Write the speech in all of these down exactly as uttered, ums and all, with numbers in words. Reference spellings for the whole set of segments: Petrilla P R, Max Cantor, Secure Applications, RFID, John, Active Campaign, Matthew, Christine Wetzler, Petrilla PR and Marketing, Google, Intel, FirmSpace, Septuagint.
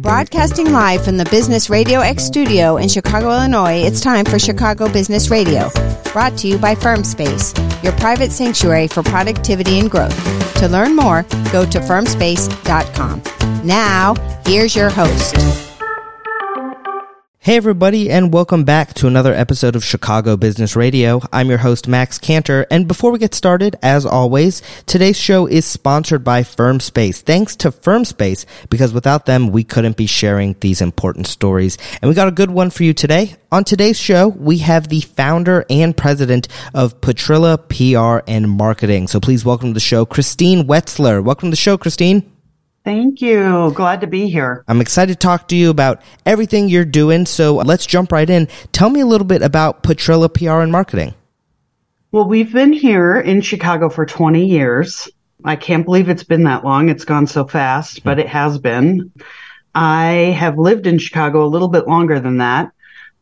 Broadcasting live from the Business Radio X studio in Chicago, Illinois, it's time for Chicago Business Radio, brought to you by FirmSpace, your private sanctuary for productivity and growth. To learn more, go to firm space dot com. Now, here's your host. Hey everybody, and welcome back to another episode of Chicago Business Radio. I'm your host, Max Cantor, and before we get started, as always, today's show is sponsored by FirmSpace. Thanks to FirmSpace, because without them, we couldn't be sharing these important stories. And we got a good one for you today. On today's show, we have the founder and president of Petrilla P R and Marketing. So please welcome to the show, Christine Wetzler. Welcome to the show, Christine. Thank you. Glad to be here. I'm excited to talk to you about everything you're doing. So let's jump right in. Tell me a little bit about Petrilla P R and Marketing. Well, we've been here in Chicago for twenty years. I can't believe it's been that long. It's gone so fast, mm-hmm. but it has been. I have lived in Chicago a little bit longer than that.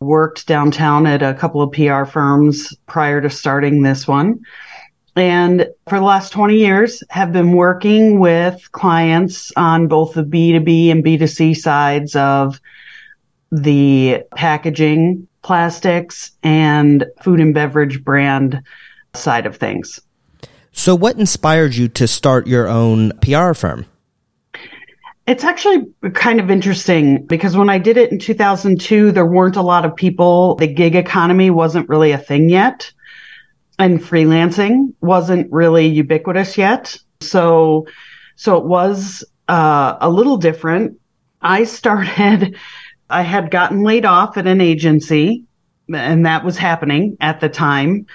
Worked downtown at a couple of P R firms prior to starting this one. And for the last twenty years, have been working with clients on both the B to B and B to C sides of the packaging, plastics, and food and beverage brand side of things. So what inspired you to start your own P R firm? It's actually kind of interesting because when I did it in two thousand two, there weren't a lot of people. The gig economy wasn't really a thing yet. And freelancing wasn't really ubiquitous yet. So so it was uh, a little different. I started, I had gotten laid off at an agency, and that was happening at the time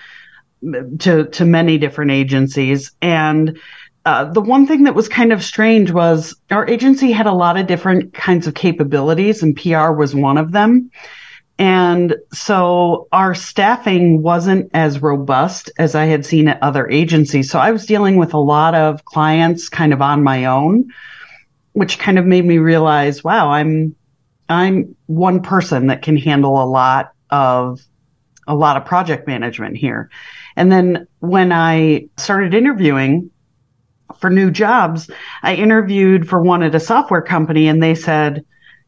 to, to many different agencies. And uh, the one thing that was kind of strange was our agency had a lot of different kinds of capabilities, and P R was one of them. And so our staffing wasn't as robust as I had seen at other agencies. So I was dealing with a lot of clients kind of on my own, which kind of made me realize, wow, I'm, I'm one person that can handle a lot of, a lot of project management here. And then when I started interviewing for new jobs, I interviewed for one at a software company and they said,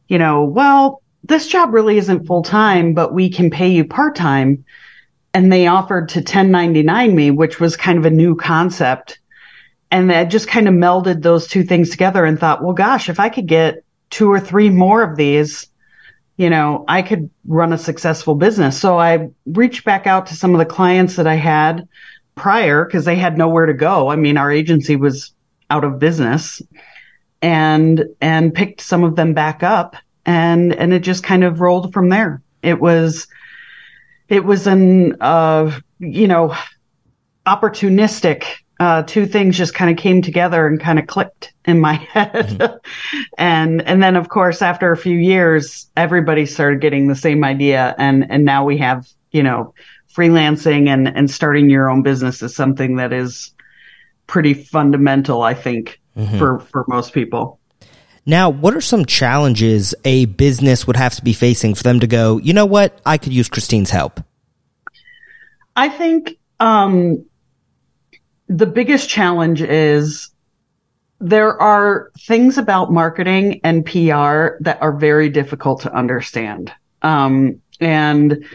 you know, well, this job really isn't full-time, but we can pay you part-time. And they offered to ten ninety-nine me, which was kind of a new concept. And I just kind of melded those two things together and thought, well, gosh, if I could get two or three more of these, you know, I could run a successful business. So I reached back out to some of the clients that I had prior because they had nowhere to go. I mean, our agency was out of business and and picked some of them back up. And and it just kind of rolled from there. It was, it was an, uh, you know, opportunistic. Uh, two things just kind of came together and kind of clicked in my head. Mm-hmm. and and then, of course, after a few years, everybody started getting the same idea. And, and now we have, you know, freelancing and, and starting your own business is something that is pretty fundamental, I think, mm-hmm. for, for most people. Now, what are some challenges a business would have to be facing for them to go, you know what, I could use Christine's help? I think um, the biggest challenge is there are things about marketing and P R that are very difficult to understand. Um, and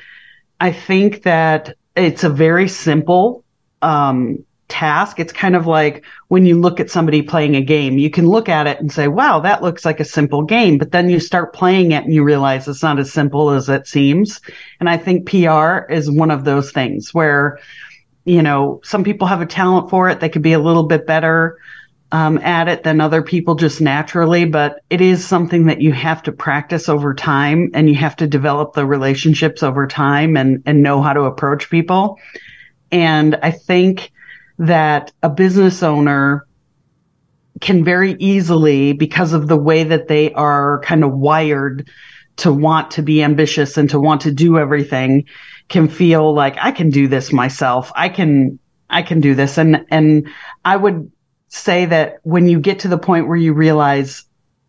I think that it's a very simple um task. It's kind of like when you look at somebody playing a game, you can look at it and say, wow, that looks like a simple game. But then you start playing it and you realize it's not as simple as it seems. And I think P R is one of those things where, you know, some people have a talent for it. They could be a little bit better um, at it than other people just naturally. But it is something that you have to practice over time and you have to develop the relationships over time and, and know how to approach people. And I think that a business owner can very easily, because of the way that they are kind of wired to want to be ambitious and to want to do everything, can feel like, I can do this myself. I can, I can do this. And, and I would say that when you get to the point where you realize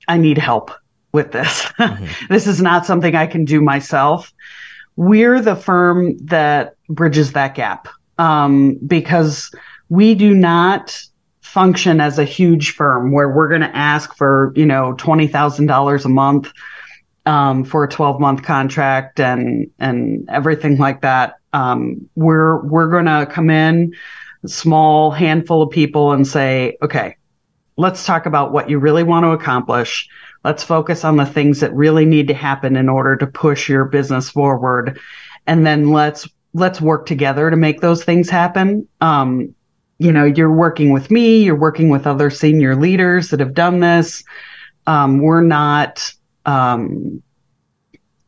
I need help with this, mm-hmm. this is not something I can do myself. We're the firm that bridges that gap. Um, because we do not function as a huge firm where we're going to ask for, you know, twenty thousand dollars a month um, for a twelve month contract and, and everything like that. Um, we're, we're going to come in a small handful of people and say, okay, let's talk about what you really want to accomplish. Let's focus on the things that really need to happen in order to push your business forward. And then let's, let's work together to make those things happen. Um, you know, you're working with me, you're working with other senior leaders that have done this. Um, we're not, um,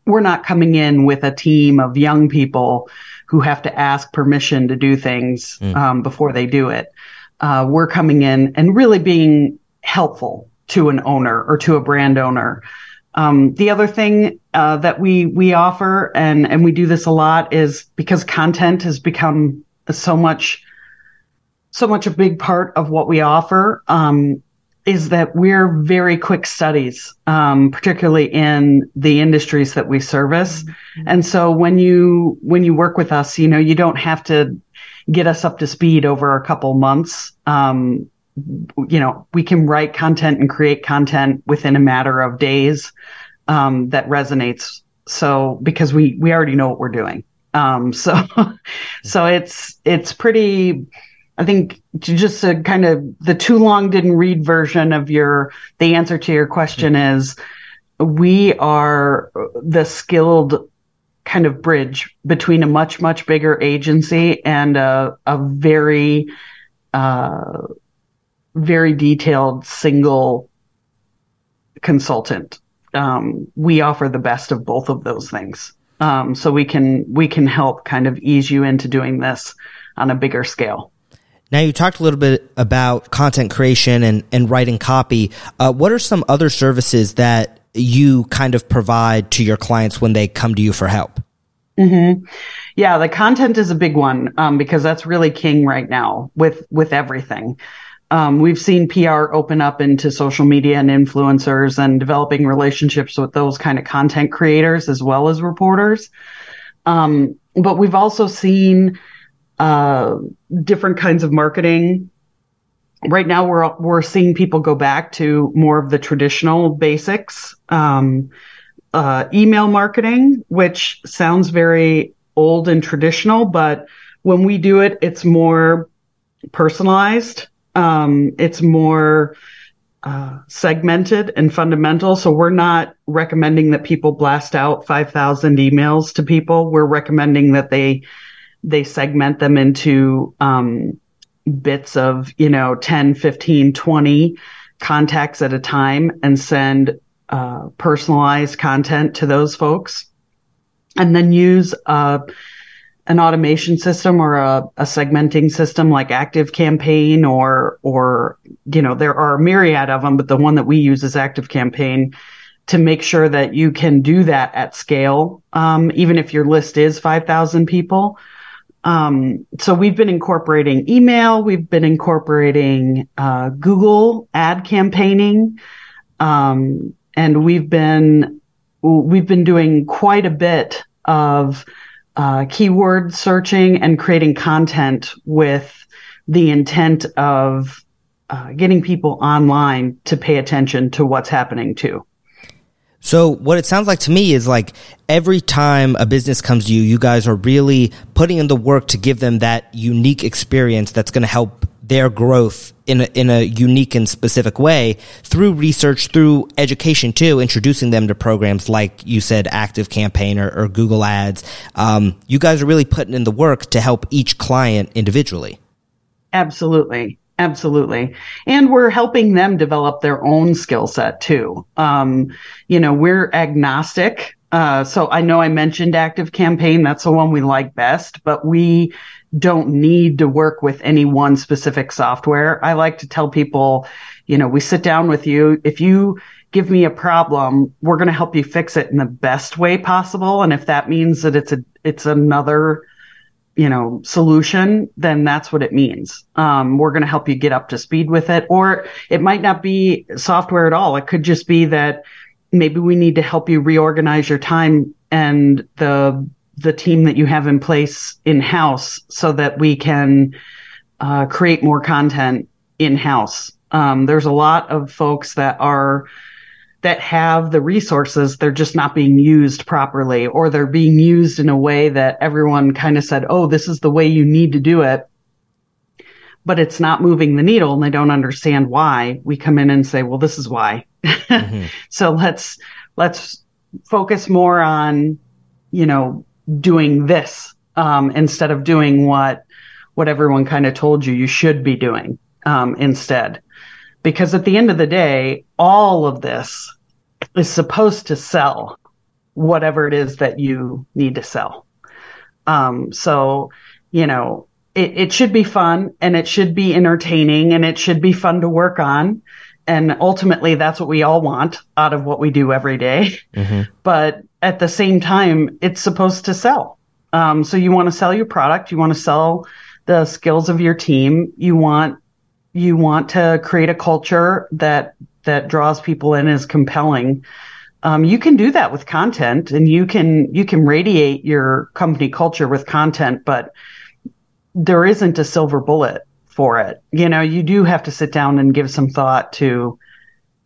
we're not coming in with a team of young people who have to ask permission to do things, mm. um, before they do it. Uh, we're coming in and really being helpful to an owner or to a brand owner. Um, the other thing uh, that we we offer, and, and we do this a lot, is because content has become so much, so much a big part of what we offer, um, is that we're very quick studies, um, particularly in the industries that we service. Mm-hmm. And so when you when you work with us, you know, you don't have to get us up to speed over a couple months. Um, you know, we can write content and create content within a matter of days, um, that resonates. So, because we, we already know what we're doing. Um, so, so it's, it's pretty, I think, just a kind of the too long didn't read version of your, the answer to your question mm-hmm. is we are the skilled kind of bridge between a much, much bigger agency and a, a very, uh, very detailed single consultant. Um, we offer the best of both of those things. Um, so we can, we can help kind of ease you into doing this on a bigger scale. Now, you talked a little bit about content creation and, and writing copy. Uh, what are some other services that you kind of provide to your clients when they come to you for help? Mm-hmm. Yeah, the content is a big one, um, because that's really king right now with, with everything. Um, we've seen P R open up into social media and influencers, and developing relationships with those kind of content creators as well as reporters. Um, but we've also seen uh, different kinds of marketing. Right now, we're we're seeing people go back to more of the traditional basics, um, uh, email marketing, which sounds very old and traditional, but when we do it, it's more personalized. Um, it's more uh, segmented and fundamental. So we're not recommending that people blast out five thousand emails to people. We're recommending that they they segment them into um, bits of, you know, ten, fifteen, twenty contacts at a time and send uh, personalized content to those folks. And then use uh, an automation system or a, a segmenting system like Active Campaign or, or, you know, there are a myriad of them, but the one that we use is Active Campaign to make sure that you can do that at scale, um, even if your list is five thousand people. Um, so we've been incorporating email, we've been incorporating uh, Google ad campaigning, um, and we've been, we've been doing quite a bit of Uh, keyword searching and creating content with the intent of uh, getting people online to pay attention to what's happening too. So what it sounds like to me is like every time a business comes to you, you guys are really putting in the work to give them that unique experience that's going to help their growth in a, in a unique and specific way through research, through education too, introducing them to programs like you said, Active Campaign or, or Google Ads. Um, you guys are really putting in the work to help each client individually. Absolutely. Absolutely. And we're helping them develop their own skill set too. Um, you know, we're agnostic. Uh, so I know I mentioned Active Campaign. That's the one we like best, but we don't need to work with any one specific software. I like to tell people, you know, we sit down with you. If you give me a problem, we're going to help you fix it in the best way possible. And if that means that it's a, it's another, you know, solution, then that's what it means. Um, we're going to help you get up to speed with it, or it might not be software at all. It could just be that maybe we need to help you reorganize your time and the the team that you have in place in-house so that we can uh, create more content in-house. Um, there's a lot of folks that are that have the resources, they're just not being used properly, or they're being used in a way that everyone kind of said, oh, this is the way you need to do it. But it's not moving the needle, and they don't understand why. We come in and say, well, this is why. Mm-hmm. So let's let's focus more on, you know, doing this um, instead of doing what what everyone kind of told you you should be doing um, instead. Because at the end of the day, all of this is supposed to sell whatever it is that you need to sell. Um, so, you know, it, it should be fun, and it should be entertaining, and it should be fun to work on. And ultimately, that's what we all want out of what we do every day. Mm-hmm. But at the same time, it's supposed to sell. Um, so you want to sell your product. You want to sell the skills of your team. You want You want to create a culture that that draws people in, is compelling. Um, you can do that with content, and you can you can radiate your company culture with content, but there isn't a silver bullet for it. You know, you do have to sit down and give some thought to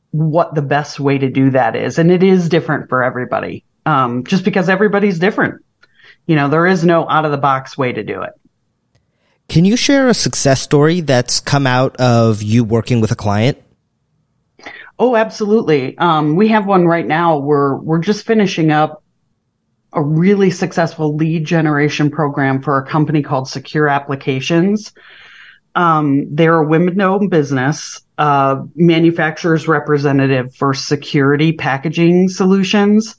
what the best way to do that is. And it is different for everybody, um, just because everybody's different. You know, there is no out of the box way to do it. Can you share a success story that's come out of you working with a client? Oh, absolutely. Um, we have one right now. We're we're just finishing up a really successful lead generation program for a company called Secure Applications. Um, they're a women-owned business, uh, manufacturer's representative for security packaging solutions.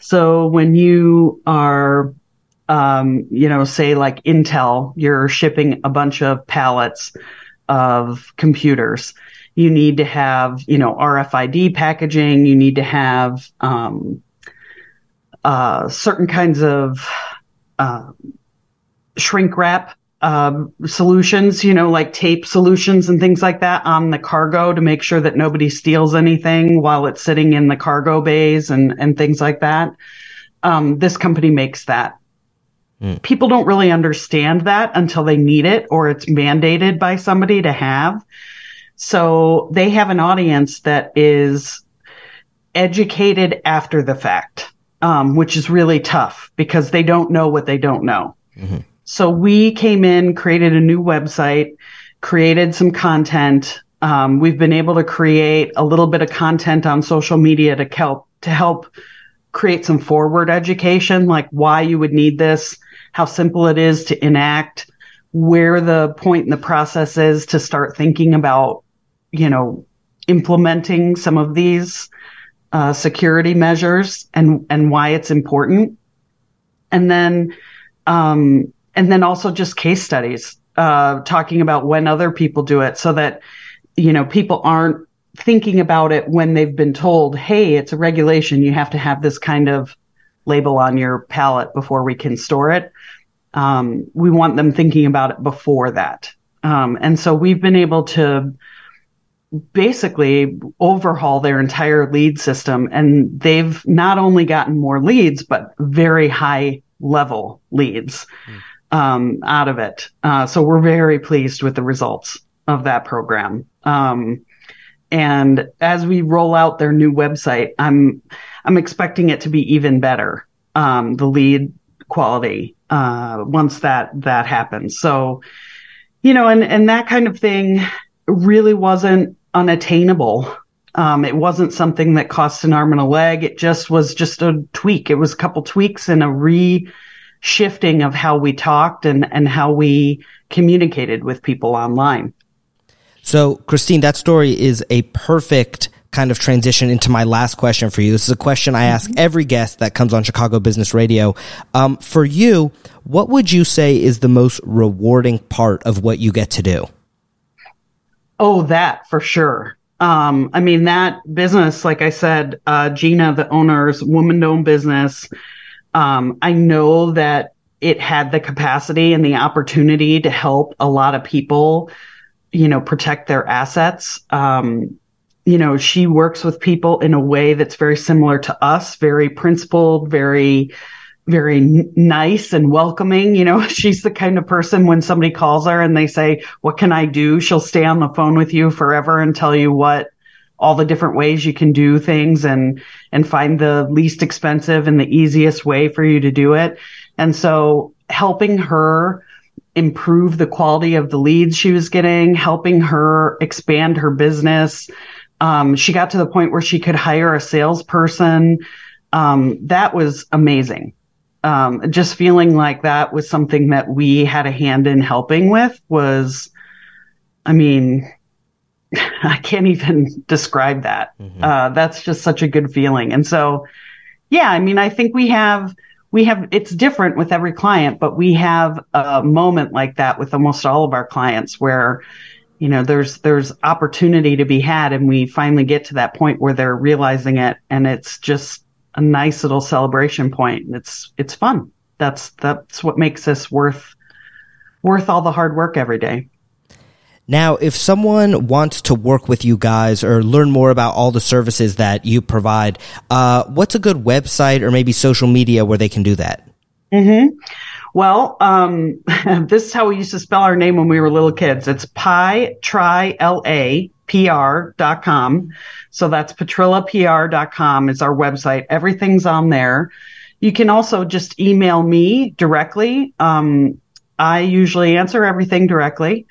So when you are Um, you know, say like Intel, you're shipping a bunch of pallets of computers. You need to have, you know, R F I D packaging. You need to have um, uh, certain kinds of uh, shrink wrap uh, solutions, you know, like tape solutions and things like that on the cargo to make sure that nobody steals anything while it's sitting in the cargo bays and, and things like that. Um, this company makes that. People don't really understand that until they need it or it's mandated by somebody to have. So they have an audience that is educated after the fact, um, which is really tough because they don't know what they don't know. Mm-hmm. So we came in, created a new website, created some content. Um, we've been able to create a little bit of content on social media to help, to help create some forward education, like why you would need this, how simple it is to enact, where the point in the process is to start thinking about, you know, implementing some of these uh, security measures and, and why it's important. And then, um, and then also just case studies, uh, talking about when other people do it so that, you know, people aren't thinking about it when they've been told, hey, it's a regulation. You have to have this kind of label on your pallet before we can store it. Um, we want them thinking about it before that. Um, and so we've been able to basically overhaul their entire lead system. And they've not only gotten more leads, but very high level leads mm. um, out of it. Uh, so we're very pleased with the results of that program. Um, And as we roll out their new website, I'm I'm expecting it to be even better, um, the lead quality, uh, once that that happens. So, you know, and, and that kind of thing really wasn't unattainable. Um, it wasn't something that cost an arm and a leg. It just was just a tweak. It was a couple tweaks and a reshifting of how we talked and, and how we communicated with people online. So, Christine, that story is a perfect kind of transition into my last question for you. This is a question I ask every guest that comes on Chicago Business Radio. Um, for you, what would you say is the most rewarding part of what you get to do? Oh, that for sure. Um, I mean, that business, like I said, uh, Gina, the owner's woman-owned business, um, I know that it had the capacity and the opportunity to help a lot of people, you know, protect their assets. Um, you know, she works with people in a way that's very similar to us, very principled, very very n- nice and welcoming. You know, she's the kind of person when somebody calls her and they say, what can I do? She'll stay on the phone with you forever and tell you what all the different ways you can do things and and find the least expensive and the easiest way for you to do it. And so helping her improve the quality of the leads she was getting, helping her expand her business. Um, she got to the point where she could hire a salesperson. Um, that was amazing. Um, just feeling like that was something that we had a hand in helping with was, I mean, I can't even describe that. Mm-hmm. Uh, that's just such a good feeling. And so, yeah, I mean, I think we have, we have, it's different with every client, but we have a moment like that with almost all of our clients where, you know, there's, there's opportunity to be had. And we finally get to that point where they're realizing it. And it's just a nice little celebration point. It's, it's fun. That's, that's what makes this worth, worth all the hard work every day. Now, if someone wants to work with you guys or learn more about all the services that you provide, uh, what's a good website or maybe social media where they can do that? Mm-hmm. Well, um, this is how we used to spell our name when we were little kids. It's P I T R I L A P R dot com. So that's Petrilla P R dot com is our website. Everything's on there. You can also just email me directly. Um, I usually answer everything directly.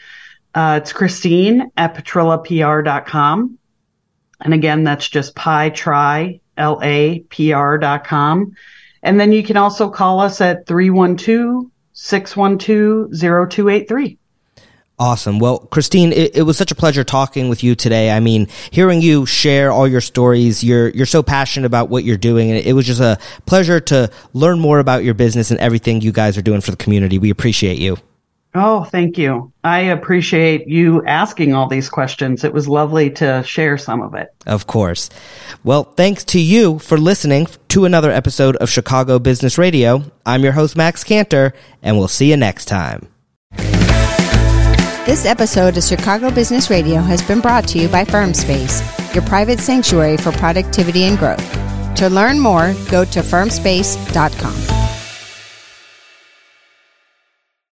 Uh, it's Christine at Petrilla P R dot com. And again, that's just P I T R I L A P R dot com. And then you can also call us at three one two, six one two, zero two eight three. Awesome. Well, Christine, it, it was such a pleasure talking with you today. I mean, hearing you share all your stories, you're you're so passionate about what you're doing. And it was just a pleasure to learn more about your business and everything you guys are doing for the community. We appreciate you. Oh, thank you. I appreciate you asking all these questions. It was lovely to share some of it. Of course. Well, thanks to you for listening to another episode of Chicago Business Radio. I'm your host, Max Cantor, and we'll see you next time. This episode of Chicago Business Radio has been brought to you by FirmSpace, your private sanctuary for productivity and growth. To learn more, go to firm space dot com.